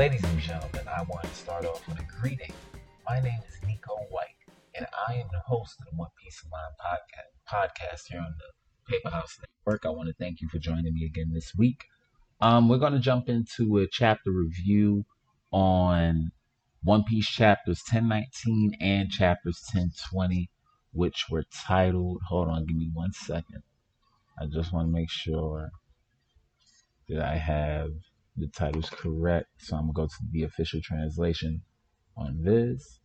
Ladies and gentlemen, I want to start off with a greeting. My name is Nico White, and I am the host of the One Piece of Mind podcast here on the Paperhouse Network. I want to thank you for joining me again this week. We're going to jump into a chapter review on One Piece chapters 1019 and chapters 1020, which were titled, hold on, give me 1 second. I just want to make sure that I have the titles correct. So I'm going to go to the official translation on this.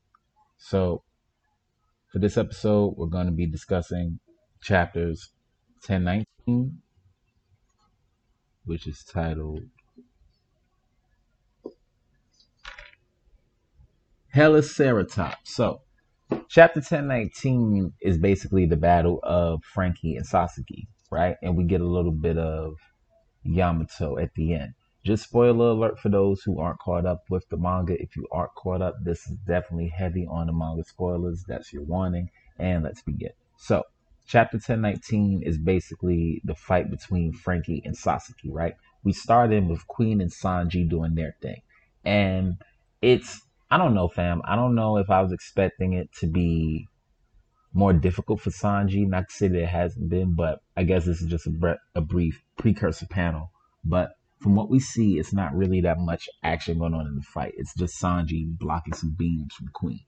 So for this episode, we're going to be discussing chapters 1019, which is titled Heliceratops. So chapter 1019 is basically the battle of Franky and Sasaki, right? And we get a little bit of Yamato at the end. Just spoiler alert for those who aren't caught up with the manga. If you aren't caught up, this is definitely heavy on the manga spoilers. That's your warning. And let's begin. So chapter 1019 is basically the fight between Franky and Sasaki, right? We start in with Queen and Sanji doing their thing. And it's, I don't know, fam. I don't know if I was expecting it to be more difficult for Sanji. Not to say that it hasn't been, but I guess this is just a brief precursor panel. But from what we see, it's not really that much action going on in the fight. It's just Sanji blocking some beams from Queen,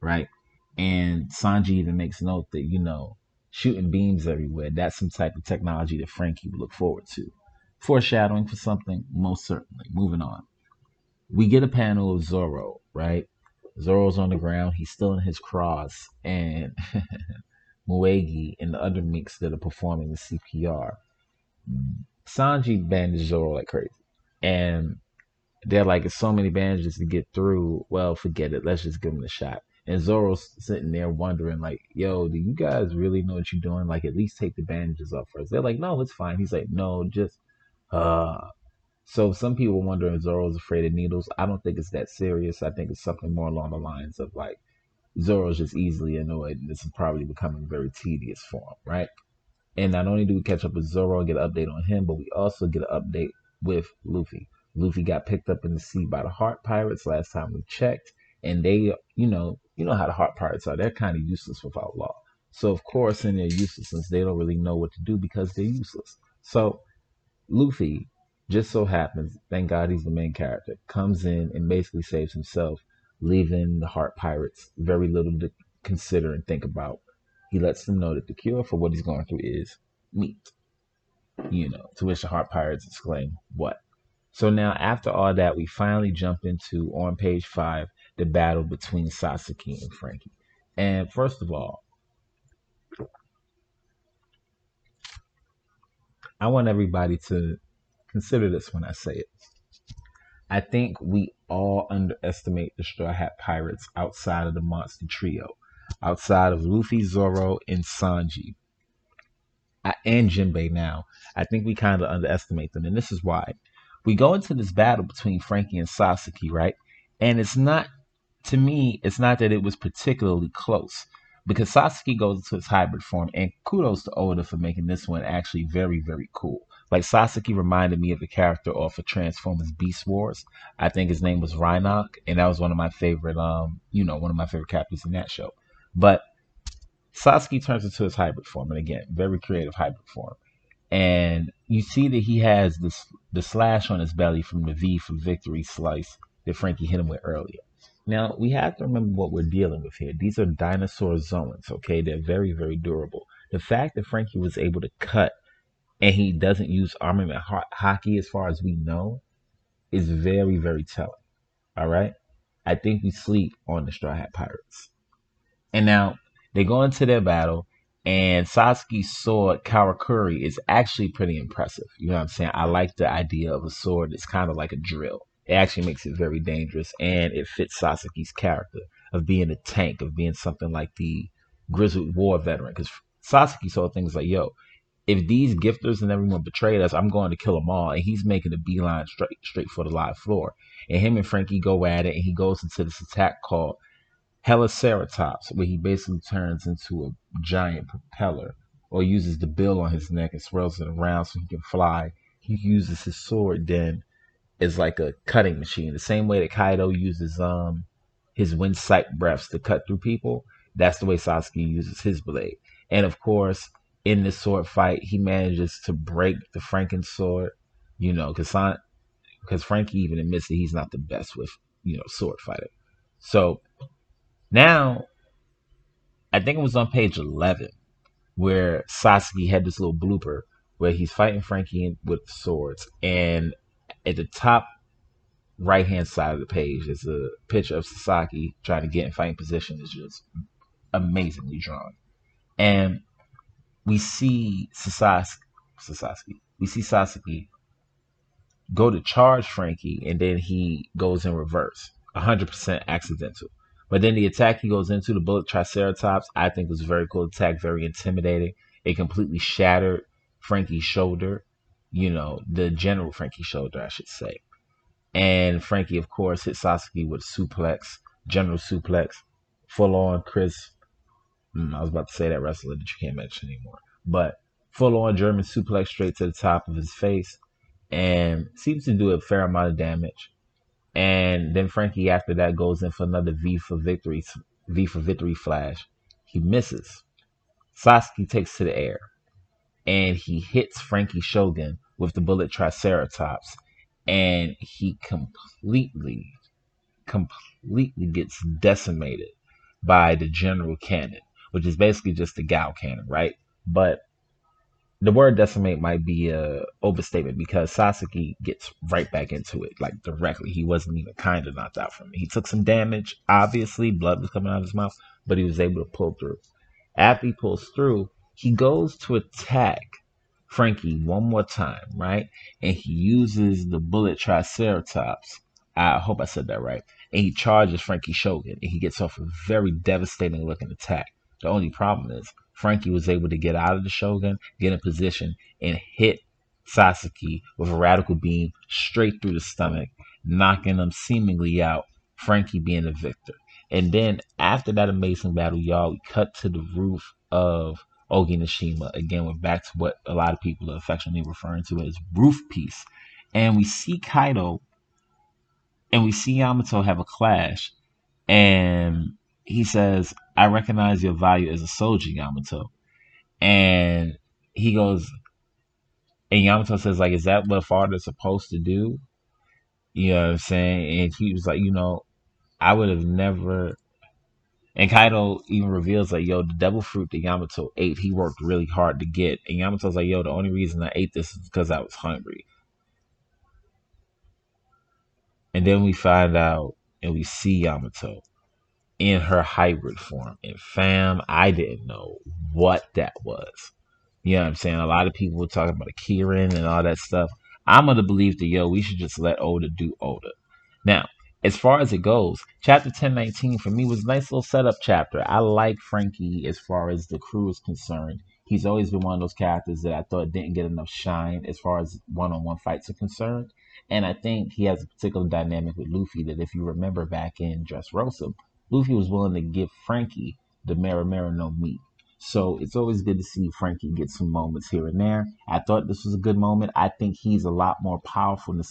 right? And Sanji even makes note that, you know, shooting beams everywhere, that's some type of technology that Franky would look forward to. Foreshadowing for something, most certainly. Moving on. We get a panel of Zoro, right? Zoro's on the ground. He's still in his cross. And Muegi and the other minks that are performing the CPR. Sanji bandaged Zoro like crazy. And they're like, it's so many bandages to get through. Well, forget it. Let's just give him a shot. And Zoro's sitting there wondering, like, yo, do you guys really know what you're doing? Like, at least take the bandages off first. They're like, no, it's fine. He's like, no, just, So some people wonder if Zoro's afraid of needles. I don't think it's that serious. I think it's something more along the lines of, like, Zoro's just easily annoyed, and this is probably becoming very tedious for him, right? And not only do we catch up with Zoro and get an update on him, but we also get an update with Luffy. Luffy got picked up in the sea by the Heart Pirates last time we checked. And they, you know how the Heart Pirates are. They're kind of useless without law. So, of course, in their uselessness, they don't really know what to do because they're useless. So, Luffy, just so happens, thank God he's the main character, comes in and basically saves himself, leaving the Heart Pirates very little to consider and think about. He lets them know that the cure for what he's going through is meat. You know, to which the Heart Pirates exclaim, what? So now, after all that, we finally jump into, on page 5, the battle between Sasaki and Franky. And first of all, I want everybody to consider this when I say it. I think we all underestimate the Straw Hat Pirates outside of the monster trio, outside of Luffy, Zoro, and Sanji, and Jinbei now. I think we kind of underestimate them, and this is why. We go into this battle between Franky and Sasaki, right? And it's not, to me, it's not that it was particularly close, because Sasaki goes into his hybrid form, and kudos to Oda for making this one actually very, very cool. Like, Sasaki reminded me of the character off of Transformers Beast Wars. I think his name was Rhinox, and that was one of my favorite, one of my favorite characters in that show. But Sasaki turns into his hybrid form, and again, very creative hybrid form. And you see that he has this, the slash on his belly from the V for victory slice that Franky hit him with earlier. Now, we have to remember what we're dealing with here. These are dinosaur zoans, okay? They're very, very durable. The fact that Franky was able to cut and he doesn't use armament hockey, as far as we know, is very, very telling, all right? I think we sleep on the Straw Hat Pirates. And now, they go into their battle, and Sasuke's sword, Kawakuri, is actually pretty impressive. You know what I'm saying? I like the idea of a sword that's kind of like a drill. It actually makes it very dangerous, and it fits Sasaki's character of being a tank, of being something like the grizzled war veteran. Because Sasaki saw things like, yo, if these gifters and everyone betrayed us, I'm going to kill them all. And he's making a beeline straight for the live floor. And him and Franky go at it, and he goes into this attack called Heliceratops, where he basically turns into a giant propeller or uses the bill on his neck and swirls it around so he can fly. He uses his sword then is like a cutting machine. The same way that Kaido uses his wind-sight breaths to cut through people, that's the way Sasaki uses his blade. And of course, in this sword fight, he manages to break the Franken sword, you know, because Franky even admits that he's not the best with, you know, sword fighter. So now, I think it was on page 11 where Sasaki had this little blooper where he's fighting Franky with swords, and at the top right-hand side of the page is a picture of Sasaki trying to get in fighting position. It's just amazingly drawn. And we see Sasaki go to charge Franky, and then he goes in reverse. 100% accidental. But then the attack he goes into, the bullet Triceratops, I think was a very cool attack, very intimidating. It completely shattered Franky's shoulder, you know, the general Franky's shoulder, I should say. And Franky, of course, hit Sasaki with a suplex, general suplex, full-on crisp. I was about to say that wrestler that you can't mention anymore. But full-on German suplex straight to the top of his face, and seems to do a fair amount of damage. And then Franky, after that, goes in for another V for victory flash. He misses. Sasaki takes to the air, and he hits Franky Shogun with the bullet Triceratops, and he completely gets decimated by the general cannon, which is basically just the Gao cannon, right? But the word decimate might be an overstatement because Sasaki gets right back into it, like directly. He wasn't even kind of knocked out from it. He took some damage, obviously. Blood was coming out of his mouth, but he was able to pull through. After he pulls through, he goes to attack Franky one more time, right? And he uses the bullet Triceratops. I hope I said that right. And he charges Franky Shogun, and he gets off a very devastating-looking attack. The only problem is, Franky was able to get out of the Shogun, get in position, and hit Sasaki with a radical beam straight through the stomach, knocking him seemingly out, Franky being the victor. And then after that amazing battle, y'all, we cut to the roof of Oginashima. Again, we're back to what a lot of people are affectionately referring to as Roof Piece. And we see Kaido and we see Yamato have a clash, and he says, "I recognize your value as a soldier, Yamato." And he goes, and Yamato says, like, "Is that what a father's supposed to do?" You know what I'm saying? And he was like, you know, I would have never. And Kaido even reveals, like, yo, the devil fruit that Yamato ate, he worked really hard to get. And Yamato's like, yo, the only reason I ate this is because I was hungry. And then we find out and we see Yamato in her hybrid form. And fam, I didn't know what that was. You know what I'm saying? A lot of people were talking about a Kirin and all that stuff. I'm of the belief that, yo, we should just let Oda do Oda. Now, as far as it goes, chapter 1019 for me was a nice little setup chapter. I like Franky as far as the crew is concerned. He's always been one of those characters that I thought didn't get enough shine as far as one-on-one fights are concerned. And I think he has a particular dynamic with Luffy that, if you remember back in Dressrosa, Luffy was willing to give Franky the Mera no meat. So it's always good to see Franky get some moments here and there. I thought this was a good moment. I think he's a lot more powerful than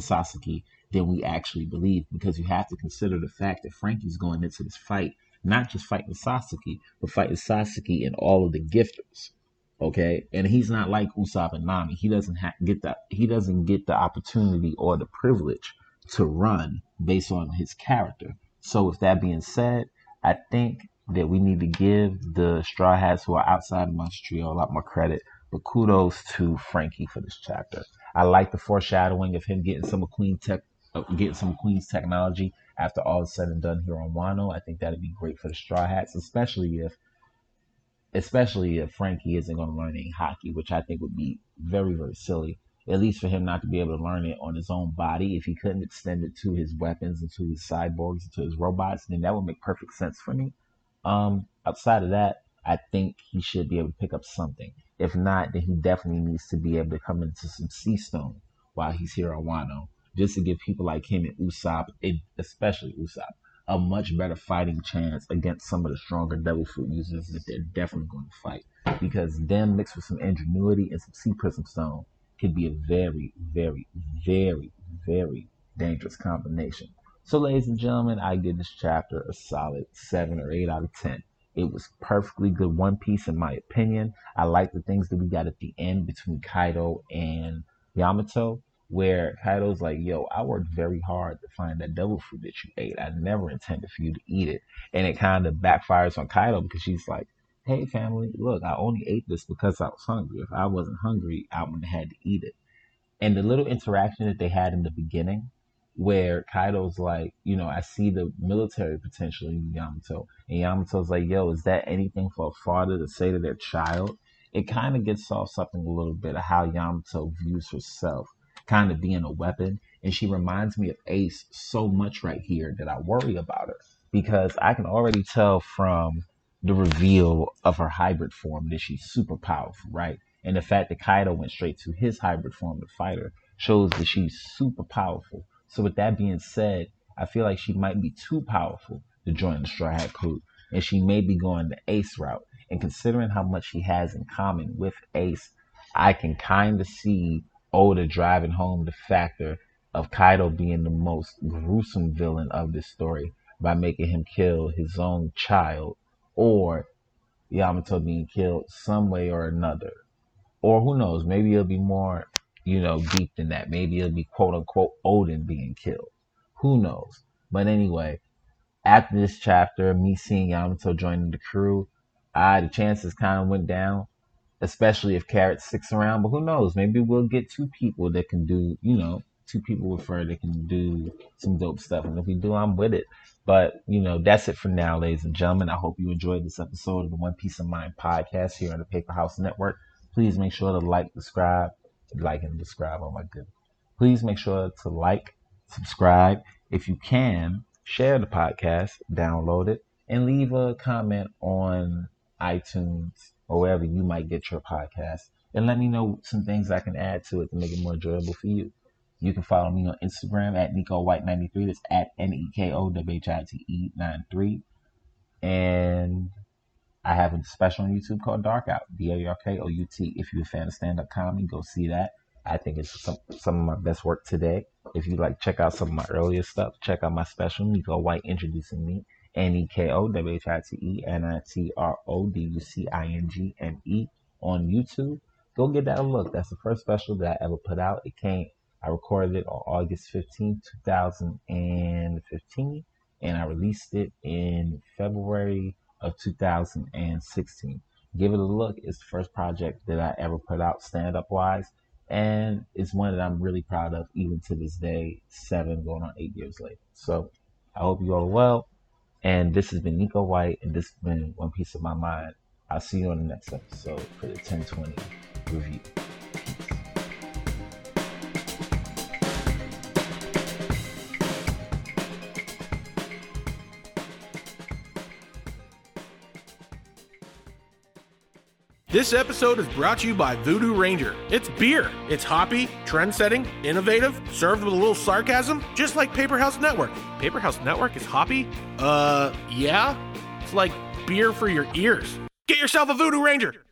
Sasaki than we actually believe, because you have to consider the fact that Franky's going into this fight, not just fighting Sasaki, but fighting Sasaki and all of the gifters. Okay, and he's not like Usopp and Nami. He doesn't get that. He doesn't get the opportunity or the privilege to run based on his character. So with that being said, I think that we need to give the Straw Hats who are outside of Montreal a lot more credit. But kudos to Franky for this chapter. I like the foreshadowing of him getting some of Queen's technology after all is said and done here on Wano. I think that'd be great for the Straw Hats, especially if Franky isn't going to learn any hockey, which I think would be very, very silly, at least for him not to be able to learn it on his own body. If he couldn't extend it to his weapons and to his cyborgs and to his robots, then that would make perfect sense for me. Outside of that, I think he should be able to pick up something. If not, then he definitely needs to be able to come into some sea stone while he's here on Wano, just to give people like him and Usopp, especially Usopp, a much better fighting chance against some of the stronger devil fruit users that they're definitely going to fight, because them mixed with some ingenuity and some sea prism stone could be a very, very, very, very dangerous combination. So, ladies and gentlemen, I give this chapter a solid 7 or 8 out of 10. It was perfectly good One Piece, in my opinion. I like the things that we got at the end between Kaido and Yamato, where Kaido's like, yo, I worked very hard to find that devil fruit that you ate. I never intended for you to eat it. And it kind of backfires on Kaido because she's like, hey, family, look, I only ate this because I was hungry. If I wasn't hungry, I wouldn't have had to eat it. And the little interaction that they had in the beginning, where Kaido's like, you know, I see the military potential in Yamato. And Yamato's like, yo, is that anything for a father to say to their child? It kind of gets off something a little bit of how Yamato views herself, kind of being a weapon. And she reminds me of Ace so much right here that I worry about her, because I can already tell from the reveal of her hybrid form that she's super powerful, right? And the fact that Kaido went straight to his hybrid form to fight her shows that she's super powerful. So with that being said, I feel like she might be too powerful to join the Straw Hat crew, and she may be going the Ace route. And considering how much she has in common with Ace, I can kind of see Oda driving home the factor of Kaido being the most gruesome villain of this story by making him kill his own child, or Yamato being killed some way or another. Or who knows, maybe it'll be more, you know, deep than that. Maybe it'll be quote-unquote Odin being killed. Who knows? But anyway, after this chapter, me seeing Yamato joining the crew, the chances kind of went down, especially if Carrot sticks around. But who knows? Maybe we'll get two people with her that can do some dope stuff. And if we do, I'm with it. But, you know, that's it for now, ladies and gentlemen. I hope you enjoyed this episode of the One Piece of Mind podcast here on the Paperhouse Network. Please make sure to like and subscribe. Oh my goodness. Please make sure to like, subscribe. If you can, share the podcast, download it, and leave a comment on iTunes or wherever you might get your podcast. And let me know some things I can add to it to make it more enjoyable for you. You can follow me on Instagram at Nico White 93. That's at NEKOWHITE93. And I have a special on YouTube called Dark Out, DARKOUT. If you're a fan of stand-up comedy, go see that. I think it's some of my best work today. If you like, check out some of my earlier stuff. Check out my special, Nico White Introducing Me, NEKOWHITENITRODUCINGME on YouTube. Go get that a look. That's the first special that I ever put out. I recorded it on August 15, 2015, and I released it in February of 2016. Give it a look. It's the first project that I ever put out stand-up wise, and it's one that I'm really proud of even to this day, 7 going on 8 years later. So I hope you all are well, and this has been Nico White, and this has been One Piece of My Mind. I'll see you on the next episode for the 1020 review. This episode is brought to you by Voodoo Ranger. It's beer. It's hoppy, trend-setting, innovative, served with a little sarcasm, just like Paperhouse Network. Paperhouse Network is hoppy? Yeah. It's like beer for your ears. Get yourself a Voodoo Ranger.